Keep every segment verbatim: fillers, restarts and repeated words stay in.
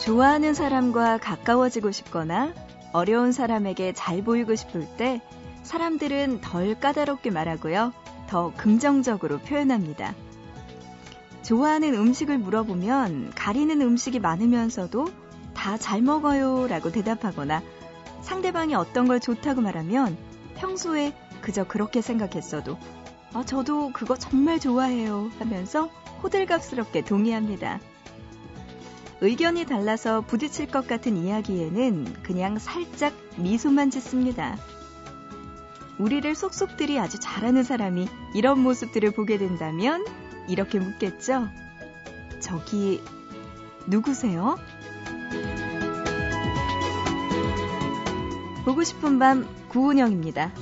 좋아하는 사람과 가까워지고 싶거나 어려운 사람에게 잘 보이고 싶을 때 사람들은 덜 까다롭게 말하고요. 더 긍정적으로 표현합니다. 좋아하는 음식을 물어보면 가리는 음식이 많으면서도 다 잘 먹어요 라고 대답하거나 상대방이 어떤 걸 좋다고 말하면 평소에 그저 그렇게 생각했어도 아, 저도 그거 정말 좋아해요 하면서 호들갑스럽게 동의합니다. 의견이 달라서 부딪힐 것 같은 이야기에는 그냥 살짝 미소만 짓습니다. 우리를 쏙쏙들이 아주 잘하는 사람이 이런 모습들을 보게 된다면 이렇게 묻겠죠. 저기 누구세요? 보고 싶은 밤 구은영입니다.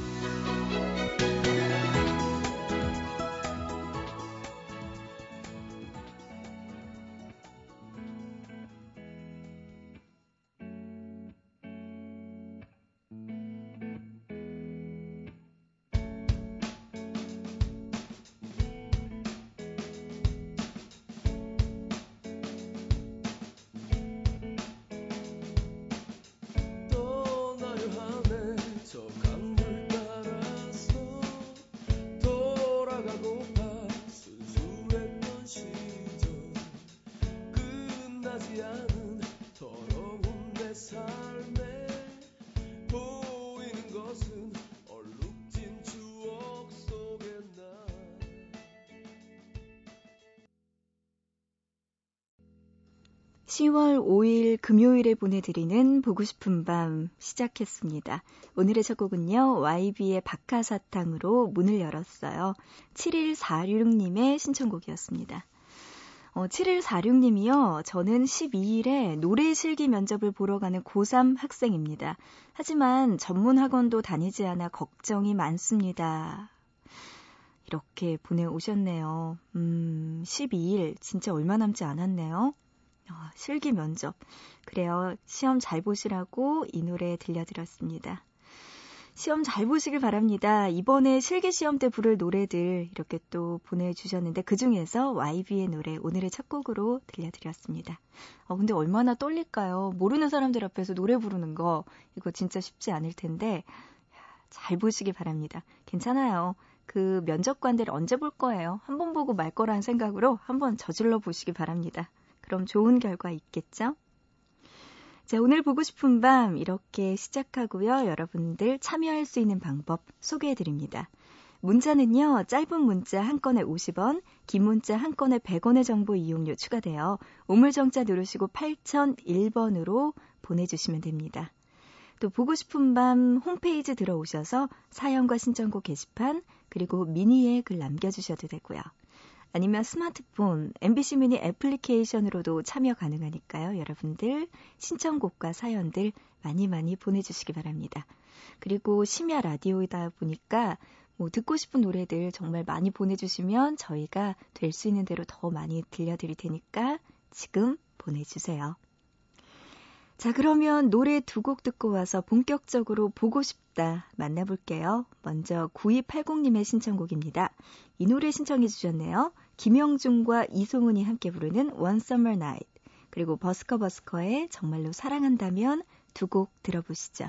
시월 오일 금요일에 보내드리는 보고 싶은 밤 시작했습니다. 오늘의 첫 곡은요. 와이비의 박하사탕으로 문을 열었어요. 칠일사육님의 신청곡이었습니다. 어, 칠일사육님이요. 저는 십이일에 노래실기 면접을 보러 가는 고삼 학생입니다. 하지만 전문학원도 다니지 않아 걱정이 많습니다. 이렇게 보내오셨네요. 음, 십이일 진짜 얼마 남지 않았네요. 어, 실기 면접. 그래요. 시험 잘 보시라고 이 노래 들려드렸습니다. 시험 잘 보시길 바랍니다. 이번에 실기 시험 때 부를 노래들 이렇게 또 보내주셨는데 그중에서 와이비의 노래 오늘의 첫 곡으로 들려드렸습니다. 어, 근데 얼마나 떨릴까요? 모르는 사람들 앞에서 노래 부르는 거 이거 진짜 쉽지 않을 텐데 잘 보시길 바랍니다. 괜찮아요. 그 면접관들 언제 볼 거예요? 한번 보고 말 거란 생각으로 한번 저질러 보시길 바랍니다. 그럼 좋은 결과 있겠죠? 자, 오늘 보고 싶은 밤 이렇게 시작하고요. 여러분들 참여할 수 있는 방법 소개해드립니다. 문자는요. 짧은 문자 한 건에 오십 원, 긴 문자 한 건에 백 원의 정보 이용료 추가되어 우물정자 누르시고 팔공공일 번으로 보내주시면 됩니다. 또 보고 싶은 밤 홈페이지 들어오셔서 사연과 신청곡 게시판 그리고 미니에 글 남겨주셔도 되고요. 아니면 스마트폰, 엠비씨 미니 애플리케이션으로도 참여 가능하니까요. 여러분들 신청곡과 사연들 많이 많이 보내주시기 바랍니다. 그리고 심야 라디오이다 보니까 뭐 듣고 싶은 노래들 정말 많이 보내주시면 저희가 될 수 있는 대로 더 많이 들려드릴 테니까 지금 보내주세요. 자, 그러면 노래 두 곡 듣고 와서 본격적으로 보고 싶다 만나볼게요. 먼저 구이팔공님의 신청곡입니다. 이 노래 신청해 주셨네요. 김영중과 이송은이 함께 부르는 One Summer Night 그리고 버스커버스커의 정말로 사랑한다면 두 곡 들어보시죠.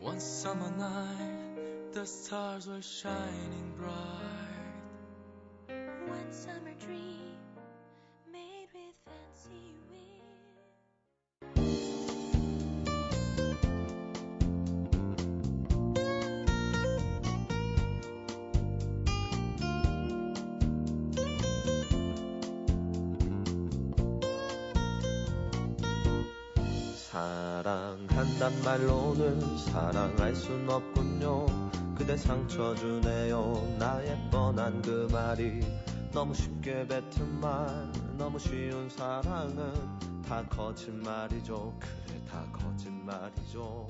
One summer night, the stars were shining bright. One summer dream made with fancy wings. 사랑한단 말로는 사랑할 순 없군요. 그대 상처 주네요. 나의 뻔한 그 말이 너무 쉽게 뱉은 말. 너무 쉬운 사랑은 다 거짓말이죠. 그래 다 거짓말이죠.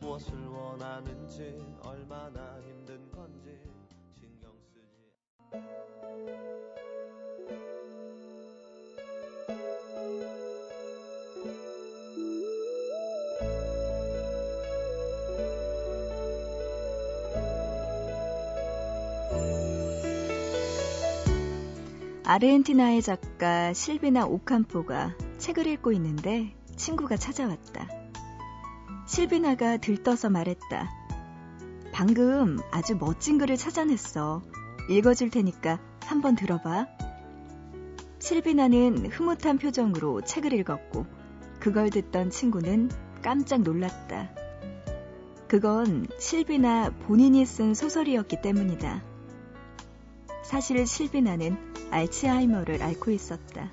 무엇을 원하는지 얼마나 힘든 건지 신경 쓰지. 아르헨티나의 작가 실비나 오캄포가 책을 읽고 있는데 친구가 찾아왔다. 실비나가 들떠서 말했다. 방금 아주 멋진 글을 찾아냈어. 읽어줄 테니까 한번 들어봐. 실비나는 흐뭇한 표정으로 책을 읽었고 그걸 듣던 친구는 깜짝 놀랐다. 그건 실비나 본인이 쓴 소설이었기 때문이다. 사실 실비나는 알츠하이머를 앓고 있었다.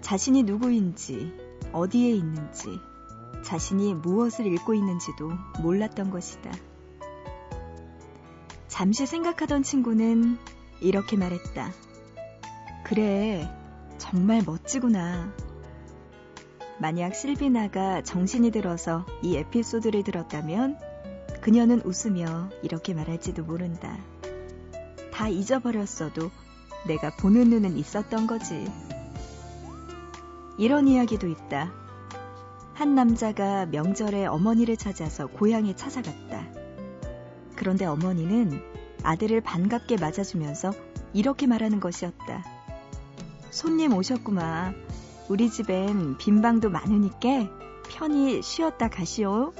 자신이 누구인지, 어디에 있는지, 자신이 무엇을 읽고 있는지도 몰랐던 것이다. 잠시 생각하던 친구는 이렇게 말했다. 그래, 정말 멋지구나. 만약 실비나가 정신이 들어서 이 에피소드를 들었다면 그녀는 웃으며 이렇게 말할지도 모른다. 다 잊어버렸어도 내가 보는 눈은 있었던 거지. 이런 이야기도 있다. 한 남자가 명절에 어머니를 찾아서 고향에 찾아갔다. 그런데 어머니는 아들을 반갑게 맞아주면서 이렇게 말하는 것이었다. 손님 오셨구마. 우리 집엔 빈방도 많으니까 편히 쉬었다 가시오.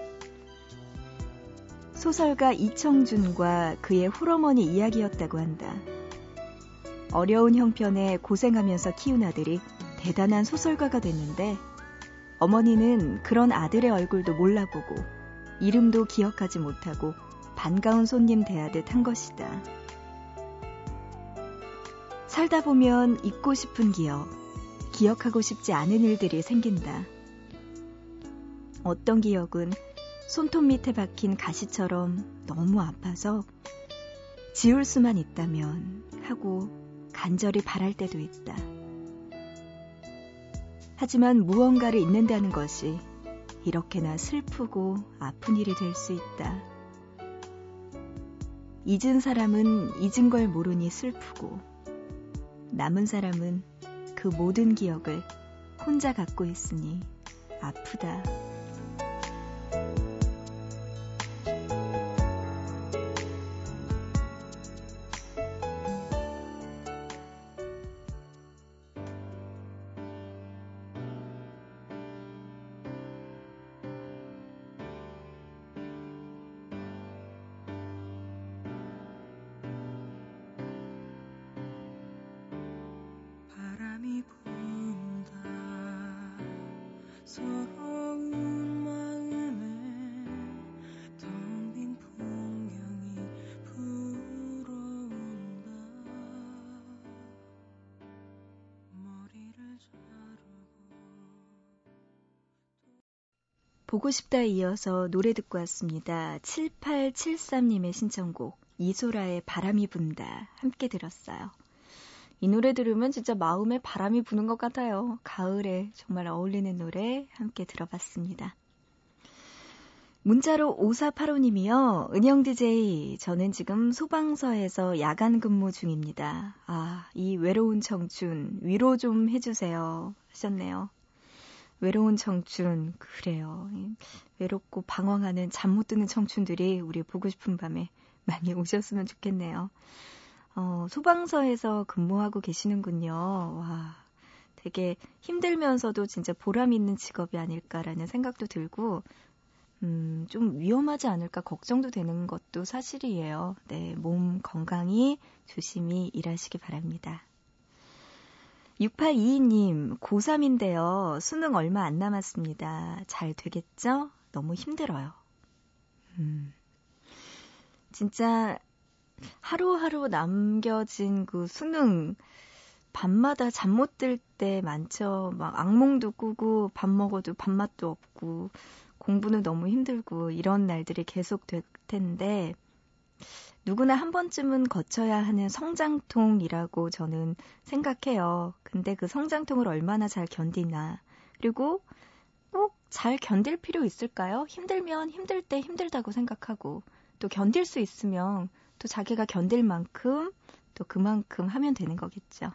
소설가 이청준과 그의 홀어머니 이야기였다고 한다. 어려운 형편에 고생하면서 키운 아들이 대단한 소설가가 됐는데 어머니는 그런 아들의 얼굴도 몰라보고 이름도 기억하지 못하고 반가운 손님 대하듯 한 것이다. 살다 보면 잊고 싶은 기억, 기억하고 싶지 않은 일들이 생긴다. 어떤 기억은 손톱 밑에 박힌 가시처럼 너무 아파서 지울 수만 있다면 하고 간절히 바랄 때도 있다. 하지만 무언가를 잊는다는 것이 이렇게나 슬프고 아픈 일이 될 수 있다. 잊은 사람은 잊은 걸 모르니 슬프고 남은 사람은 그 모든 기억을 혼자 갖고 있으니 아프다. 보고 싶다에 이어서 노래 듣고 왔습니다. 칠팔칠삼님의 신청곡 이소라의 바람이 분다 함께 들었어요. 이 노래 들으면 진짜 마음에 바람이 부는 것 같아요. 가을에 정말 어울리는 노래 함께 들어봤습니다. 문자로 오사팔오님이요. 은영 디제이, 저는 지금 소방서에서 야간 근무 중입니다. 아, 이 외로운 청춘 위로 좀 해주세요 하셨네요. 외로운 청춘, 그래요. 외롭고 방황하는 잠 못 드는 청춘들이 우리 보고 싶은 밤에 많이 오셨으면 좋겠네요. 어, 소방서에서 근무하고 계시는군요. 와, 되게 힘들면서도 진짜 보람 있는 직업이 아닐까라는 생각도 들고 음, 좀 위험하지 않을까 걱정도 되는 것도 사실이에요. 네, 몸 건강히 조심히 일하시기 바랍니다. 육팔이이님, 고삼인데요. 수능 얼마 안 남았습니다. 잘 되겠죠? 너무 힘들어요. 음, 진짜 하루하루 남겨진 그 수능, 밤마다 잠 못 들 때 많죠. 막 악몽도 꾸고 밥 먹어도 밥맛도 없고 공부는 너무 힘들고 이런 날들이 계속 될 텐데 누구나 한 번쯤은 거쳐야 하는 성장통이라고 저는 생각해요. 근데 그 성장통을 얼마나 잘 견디나. 그리고 꼭 잘 견딜 필요 있을까요? 힘들면 힘들 때 힘들다고 생각하고 또 견딜 수 있으면 또 자기가 견딜 만큼 또 그만큼 하면 되는 거겠죠.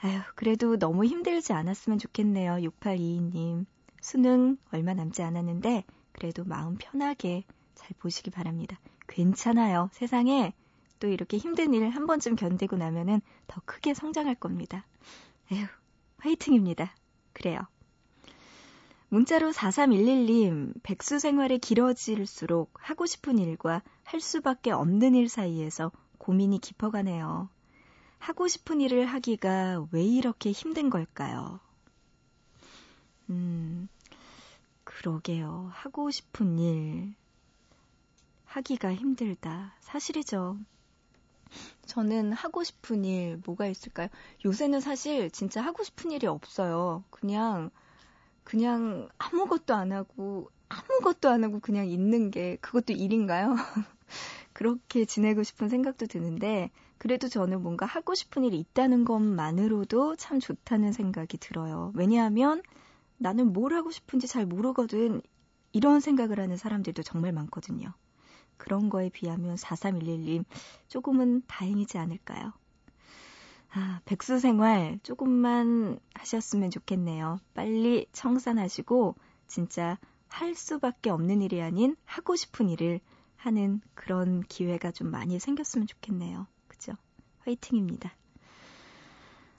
아유, 그래도 너무 힘들지 않았으면 좋겠네요. 육팔이이님. 수능 얼마 남지 않았는데 그래도 마음 편하게 잘 보시기 바랍니다. 괜찮아요. 세상에 또 이렇게 힘든 일 한 번쯤 견디고 나면은 더 크게 성장할 겁니다. 에휴, 화이팅입니다. 그래요. 문자로 사삼일일 님, 백수 생활이 길어질수록 하고 싶은 일과 할 수밖에 없는 일 사이에서 고민이 깊어가네요. 하고 싶은 일을 하기가 왜 이렇게 힘든 걸까요? 음, 그러게요. 하고 싶은 일, 하기가 힘들다. 사실이죠. 저는 하고 싶은 일 뭐가 있을까요? 요새는 사실 진짜 하고 싶은 일이 없어요. 그냥 그냥 아무것도 안 하고 아무것도 안 하고 그냥 있는 게 그것도 일인가요? 그렇게 지내고 싶은 생각도 드는데 그래도 저는 뭔가 하고 싶은 일이 있다는 것만으로도 참 좋다는 생각이 들어요. 왜냐하면 나는 뭘 하고 싶은지 잘 모르거든. 이런 생각을 하는 사람들도 정말 많거든요. 그런 거에 비하면 사삼일일 님 조금은 다행이지 않을까요? 아, 백수 생활 조금만 하셨으면 좋겠네요. 빨리 청산하시고 진짜 할 수밖에 없는 일이 아닌 하고 싶은 일을 하는 그런 기회가 좀 많이 생겼으면 좋겠네요. 그죠? 화이팅입니다.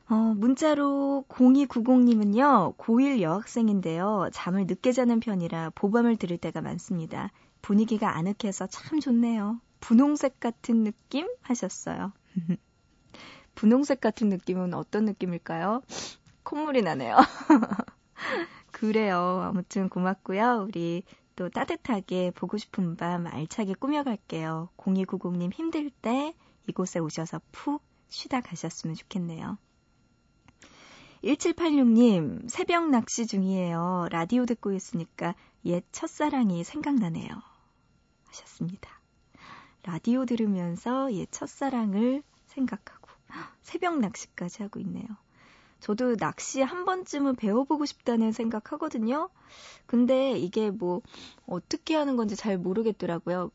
어, 문자로 공이구공 님은요. 고일 여학생인데요. 잠을 늦게 자는 편이라 보밤을 들을 때가 많습니다. 분위기가 아늑해서 참 좋네요. 분홍색 같은 느낌 하셨어요. 분홍색 같은 느낌은 어떤 느낌일까요? 콧물이 나네요. 그래요. 아무튼 고맙고요. 우리 또 따뜻하게 보고 싶은 밤 알차게 꾸며갈게요. 공이구공 님 힘들 때 이곳에 오셔서 푹 쉬다 가셨으면 좋겠네요. 일칠팔육 님, 새벽 낚시 중이에요. 라디오 듣고 있으니까 옛 첫사랑이 생각나네요. 하셨습니다. 라디오 들으면서 옛 첫사랑을 생각하고 새벽 낚시까지 하고 있네요. 저도 낚시 한 번쯤은 배워보고 싶다는 생각하거든요. 근데 이게 뭐 어떻게 하는 건지 잘 모르겠더라고요.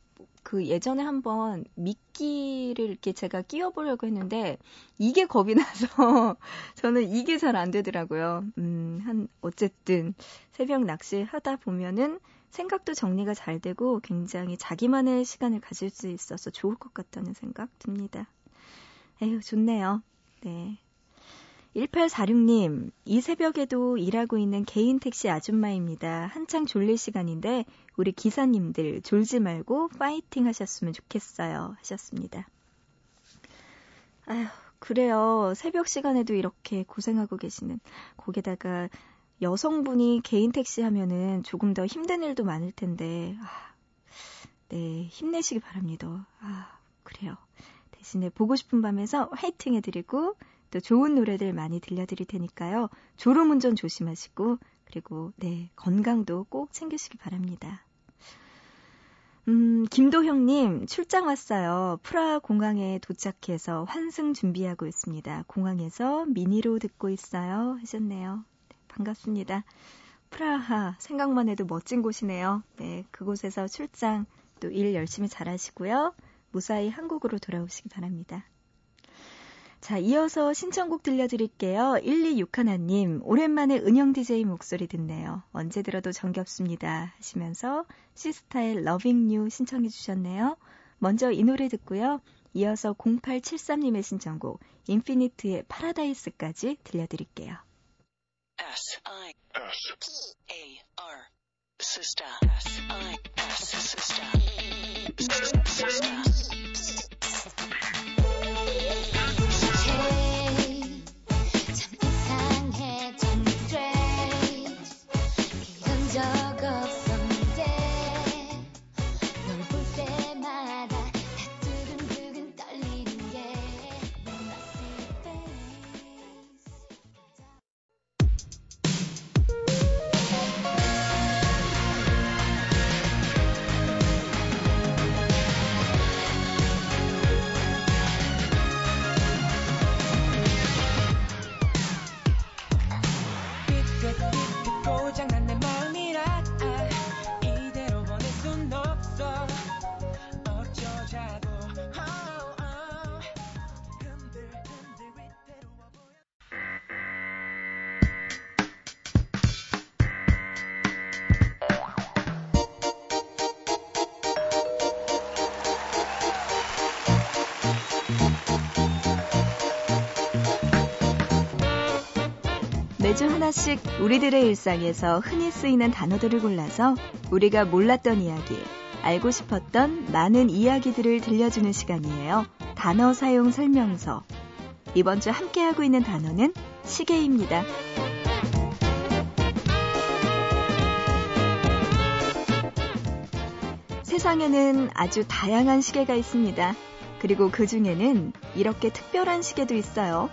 그 예전에 한번 미끼를 이렇게 제가 끼워보려고 했는데 이게 겁이 나서 저는 이게 잘 안 되더라고요. 음, 한 어쨌든 새벽 낚시 하다 보면은 생각도 정리가 잘 되고 굉장히 자기만의 시간을 가질 수 있어서 좋을 것 같다는 생각 듭니다. 에휴, 좋네요. 네. 일팔사육 님, 이 새벽에도 일하고 있는 개인 택시 아줌마입니다. 한창 졸릴 시간인데 우리 기사님들 졸지 말고 파이팅 하셨으면 좋겠어요. 하셨습니다. 아휴, 그래요. 새벽 시간에도 이렇게 고생하고 계시는. 거기다가 여성분이 개인 택시 하면은 조금 더 힘든 일도 많을 텐데. 아, 네, 힘내시기 바랍니다. 아, 그래요. 대신에 보고 싶은 밤에서 화이팅 해드리고 또 좋은 노래들 많이 들려드릴 테니까요. 졸음운전 조심하시고 그리고 네, 건강도 꼭 챙기시기 바랍니다. 음, 김도형님, 출장 왔어요. 프라하 공항에 도착해서 환승 준비하고 있습니다. 공항에서 미니로 듣고 있어요. 하셨네요. 네, 반갑습니다. 프라하, 생각만 해도 멋진 곳이네요. 네, 그곳에서 출장 또 일 열심히 잘하시고요. 무사히 한국으로 돌아오시기 바랍니다. 자, 이어서 신청곡 들려드릴게요. 일이육일 님, 오랜만에 은영 디제이 목소리 듣네요. 언제 들어도 정겹습니다. 하시면서 시스타의 러빙 유 신청해 주셨네요. 먼저 이 노래 듣고요. 이어서 공팔칠삼 님의 신청곡 인피니트의 파라다이스까지 들려드릴게요. S-I-S-P-A-R 시스타 S-I-S 시스타 시스타 고장난 내 마음이라 매주 하나씩 우리들의 일상에서 흔히 쓰이는 단어들을 골라서 우리가 몰랐던 이야기, 알고 싶었던 많은 이야기들을 들려주는 시간이에요. 단어 사용 설명서. 이번 주 함께하고 있는 단어는 시계입니다. 세상에는 아주 다양한 시계가 있습니다. 그리고 그 중에는 이렇게 특별한 시계도 있어요.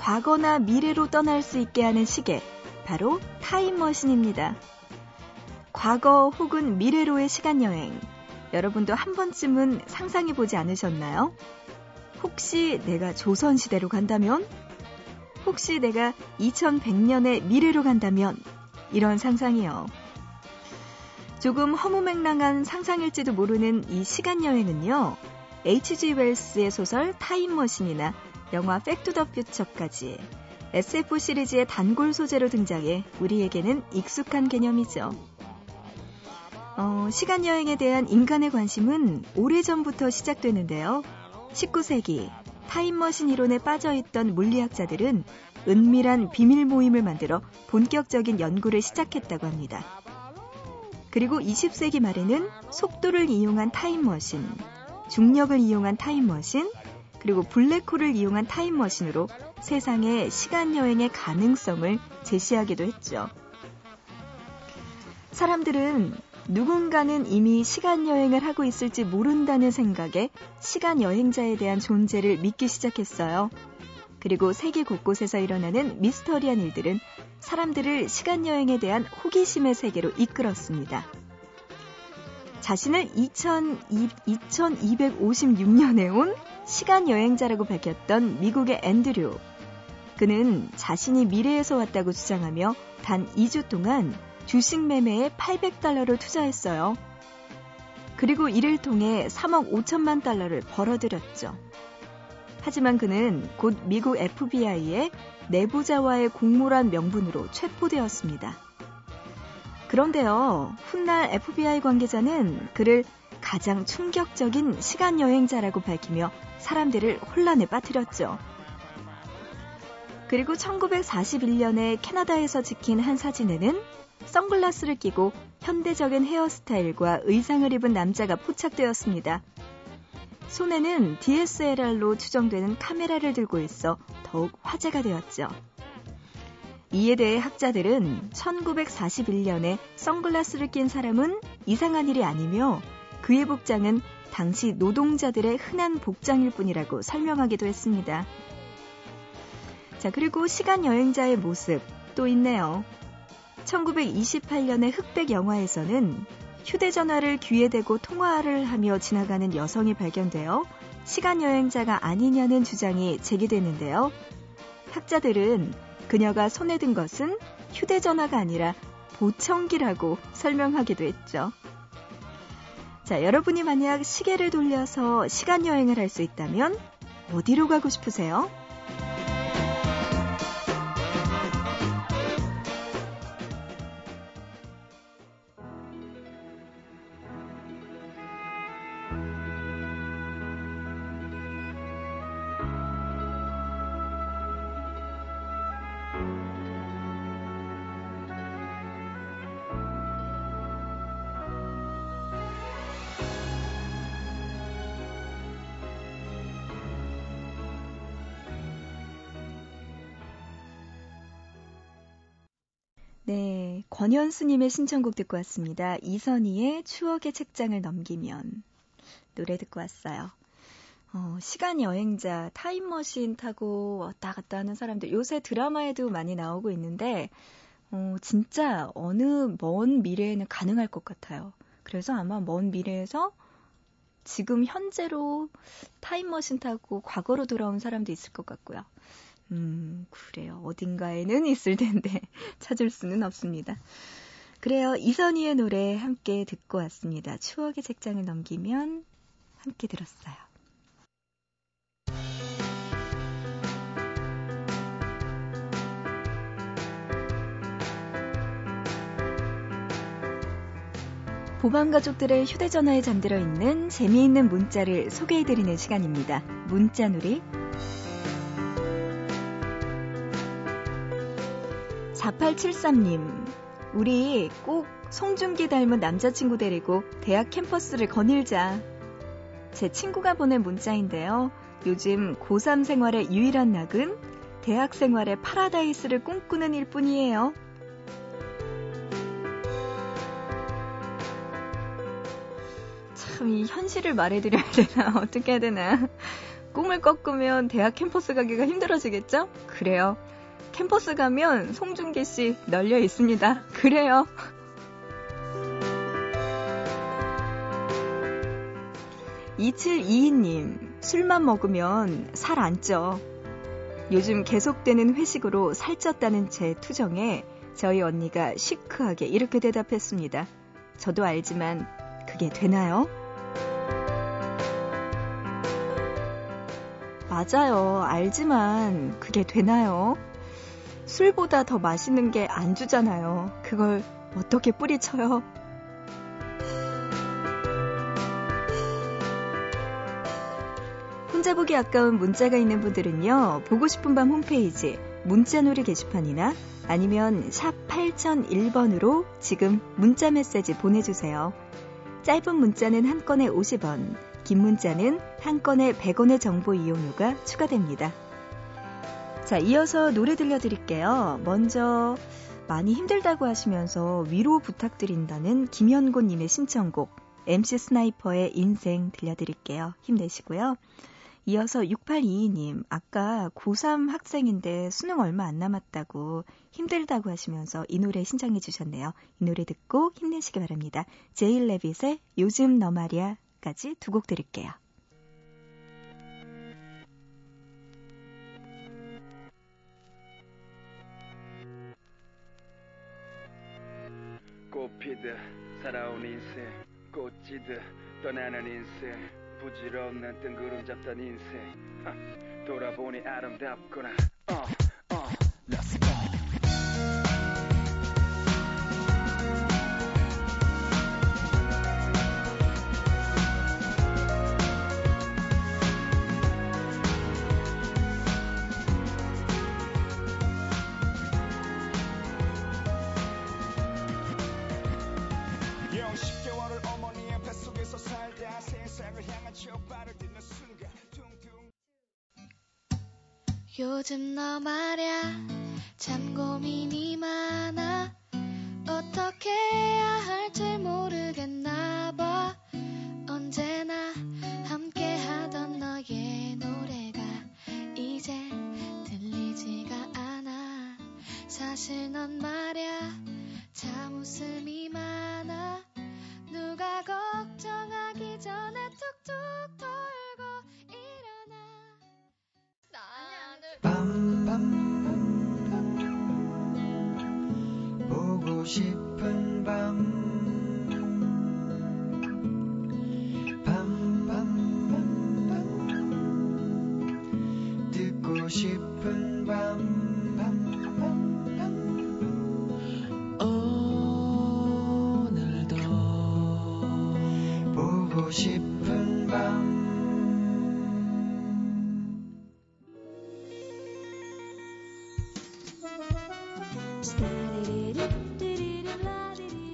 과거나 미래로 떠날 수 있게 하는 시계, 바로 타임머신입니다. 과거 혹은 미래로의 시간여행, 여러분도 한 번쯤은 상상해보지 않으셨나요? 혹시 내가 조선시대로 간다면? 혹시 내가 이천백 년의 미래로 간다면? 이런 상상이요. 조금 허무맹랑한 상상일지도 모르는 이 시간여행은요, 에이치 지 웰스의 소설 타임머신이나 영화 팩트 더 퓨처까지 에스 에프 시리즈의 단골 소재로 등장해 우리에게는 익숙한 개념이죠. 어, 시간여행에 대한 인간의 관심은 오래전부터 시작되는데요. 십구 세기 타임머신 이론에 빠져있던 물리학자들은 은밀한 비밀 모임을 만들어 본격적인 연구를 시작했다고 합니다. 그리고 이십 세기 말에는 속도를 이용한 타임머신, 중력을 이용한 타임머신, 그리고 블랙홀을 이용한 타임머신으로 세상의 시간여행의 가능성을 제시하기도 했죠. 사람들은 누군가는 이미 시간여행을 하고 있을지 모른다는 생각에 시간여행자에 대한 존재를 믿기 시작했어요. 그리고 세계 곳곳에서 일어나는 미스터리한 일들은 사람들을 시간여행에 대한 호기심의 세계로 이끌었습니다. 자신을 이천이백오십육 년에 온 시간여행자라고 밝혔던 미국의 앤드류. 그는 자신이 미래에서 왔다고 주장하며 단 이 주 동안 주식 매매에 팔백 달러를 투자했어요. 그리고 이를 통해 삼억 오천만 달러를 벌어들였죠. 하지만 그는 곧 미국 에프 비 아이의 내부자와의 공모란 명분으로 체포되었습니다. 그런데요, 훗날 에프 비 아이 관계자는 그를 가장 충격적인 시간여행자라고 밝히며 사람들을 혼란에 빠뜨렸죠. 그리고 천구백사십일 년에 캐나다에서 찍힌 한 사진에는 선글라스를 끼고 현대적인 헤어스타일과 의상을 입은 남자가 포착되었습니다. 손에는 디 에스 엘 알로 추정되는 카메라를 들고 있어 더욱 화제가 되었죠. 이에 대해 학자들은 천구백사십일 년에 선글라스를 낀 사람은 이상한 일이 아니며 그의 복장은 당시 노동자들의 흔한 복장일 뿐이라고 설명하기도 했습니다. 자, 그리고 시간여행자의 모습 또 있네요. 천구백이십팔 년의 흑백 영화에서는 휴대전화를 귀에 대고 통화를 하며 지나가는 여성이 발견되어 시간여행자가 아니냐는 주장이 제기되는데요. 학자들은 그녀가 손에 든 것은 휴대전화가 아니라 보청기라고 설명하기도 했죠. 자, 여러분이 만약 시계를 돌려서 시간여행을 할 수 있다면 어디로 가고 싶으세요? 네, 권현수님의 신청곡 듣고 왔습니다. 이선희의 추억의 책장을 넘기면 노래 듣고 왔어요. 어, 시간여행자, 타임머신 타고 왔다 갔다 하는 사람들 요새 드라마에도 많이 나오고 있는데 어, 진짜 어느 먼 미래에는 가능할 것 같아요. 그래서 아마 먼 미래에서 지금 현재로 타임머신 타고 과거로 돌아온 사람도 있을 것 같고요. 음, 그래요. 어딘가에는 있을 텐데 찾을 수는 없습니다. 그래요. 이선희의 노래 함께 듣고 왔습니다. 추억의 책장을 넘기면 함께 들었어요. 보방 가족들의 휴대전화에 잠들어 있는 재미있는 문자를 소개해드리는 시간입니다. 문자놀이. 사팔칠삼 님, 우리 꼭 송중기 닮은 남자친구 데리고 대학 캠퍼스를 거닐자. 제 친구가 보낸 문자인데요. 요즘 고삼 생활의 유일한 낙은 대학 생활의 파라다이스를 꿈꾸는 일 뿐이에요. 참, 이 현실을 말해드려야 되나, 어떻게 해야 되나. 꿈을 꺾으면 대학 캠퍼스 가기가 힘들어지겠죠? 그래요. 캠퍼스 가면 송중기 씨 널려 있습니다. 그래요. 이칠이이 님, 술만 먹으면 살 안 쪄. 요즘 계속되는 회식으로 살쪘다는 제 투정에 저희 언니가 시크하게 이렇게 대답했습니다. 저도 알지만 그게 되나요? 맞아요. 알지만 그게 되나요? 술보다 더 맛있는 게 안주잖아요. 그걸 어떻게 뿌리쳐요? 혼자 보기 아까운 문자가 있는 분들은요, 보고 싶은 밤 홈페이지 문자놀이 게시판이나 아니면 샵 팔공공일 번으로 지금 문자 메시지 보내주세요. 짧은 문자는 한 건에 오십 원, 긴 문자는 한 건에 백 원의 정보 이용료가 추가됩니다. 자, 이어서 노래 들려드릴게요. 먼저 많이 힘들다고 하시면서 위로 부탁드린다는 김현곤님의 신청곡 엠씨 스나이퍼의 인생 들려드릴게요. 힘내시고요. 이어서 육팔이이 님, 아까 고삼 학생인데 수능 얼마 안 남았다고 힘들다고 하시면서 이 노래 신청해 주셨네요. 이 노래 듣고 힘내시기 바랍니다. 제일 레빗의 요즘 너 말이야까지 두 곡 드릴게요. 꽃피듯 살아온 인생, 꽃지듯 떠나는 인생, 부질없는 뜬구름 잡던 인생, 아, 돌아보니 아름답구나. 어, 어, Let's go. 요즘 너 말야 참 고민이 많아. 어떻게 해야 할지 모르겠나 봐. 언제나 함께 하던 너의 노래가 이제 들리지가 않아. 사실 넌 말야 참 웃음이 많아. 누가 걱정하기 전에 툭툭 털고 일어나. 밤밤밤 보고 싶은 밤 밤밤밤 듣고 싶은 밤밤밤밤 오늘도 보고 싶은 밤.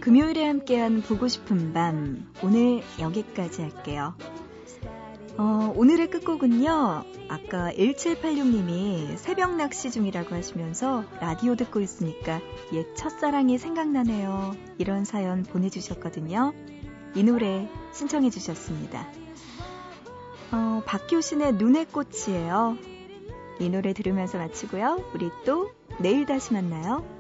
금요일에 함께한 보고 싶은 밤, 오늘 여기까지 할게요. 어, 오늘의 끝곡은요, 아까 일칠팔육 님이 새벽 낚시 중이라고 하시면서 라디오 듣고 있으니까 옛 첫사랑이 생각나네요, 이런 사연 보내주셨거든요. 이 노래 신청해 주셨습니다. 어, 박효신의 눈의 꽃이에요. 이 노래 들으면서 마치고요, 우리 또 내일 다시 만나요.